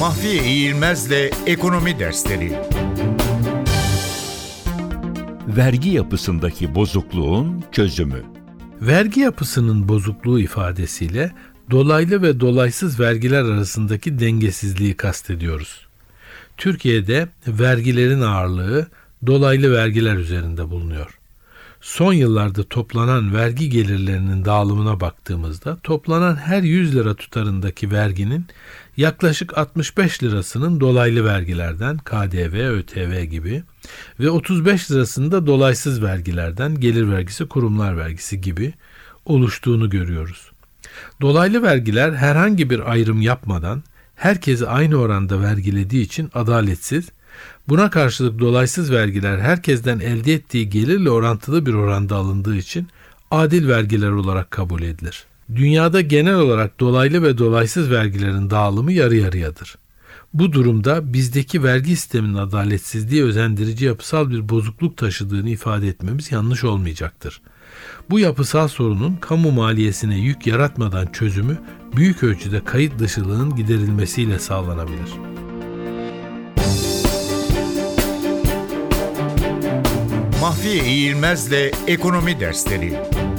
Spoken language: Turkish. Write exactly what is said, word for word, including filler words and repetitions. Mahfi Eğilmez'le ekonomi dersleri. Vergi yapısındaki bozukluğun çözümü. Vergi yapısının bozukluğu ifadesiyle dolaylı ve dolaysız vergiler arasındaki dengesizliği kastediyoruz. Türkiye'de vergilerin ağırlığı dolaylı vergiler üzerinde bulunuyor. Son yıllarda toplanan vergi gelirlerinin dağılımına baktığımızda toplanan her yüz lira tutarındaki verginin yaklaşık altmış beş lirasının dolaylı vergilerden K D V, Ö T V gibi ve otuz beş lirasının da dolaysız vergilerden gelir vergisi, kurumlar vergisi gibi oluştuğunu görüyoruz. Dolaylı vergiler herhangi bir ayrım yapmadan herkesi aynı oranda vergilediği için adaletsiz, buna karşılık dolaysız vergiler herkesten elde ettiği gelirle orantılı bir oranda alındığı için adil vergiler olarak kabul edilir. Dünyada genel olarak dolaylı ve dolaysız vergilerin dağılımı yarı yarıyadır. Bu durumda bizdeki vergi sisteminin adaletsizliği özendirici yapısal bir bozukluk taşıdığını ifade etmemiz yanlış olmayacaktır. Bu yapısal sorunun kamu maliyesine yük yaratmadan çözümü büyük ölçüde kayıt dışılığının giderilmesiyle sağlanabilir. Mahfi Eğilmez'le ekonomi dersleri.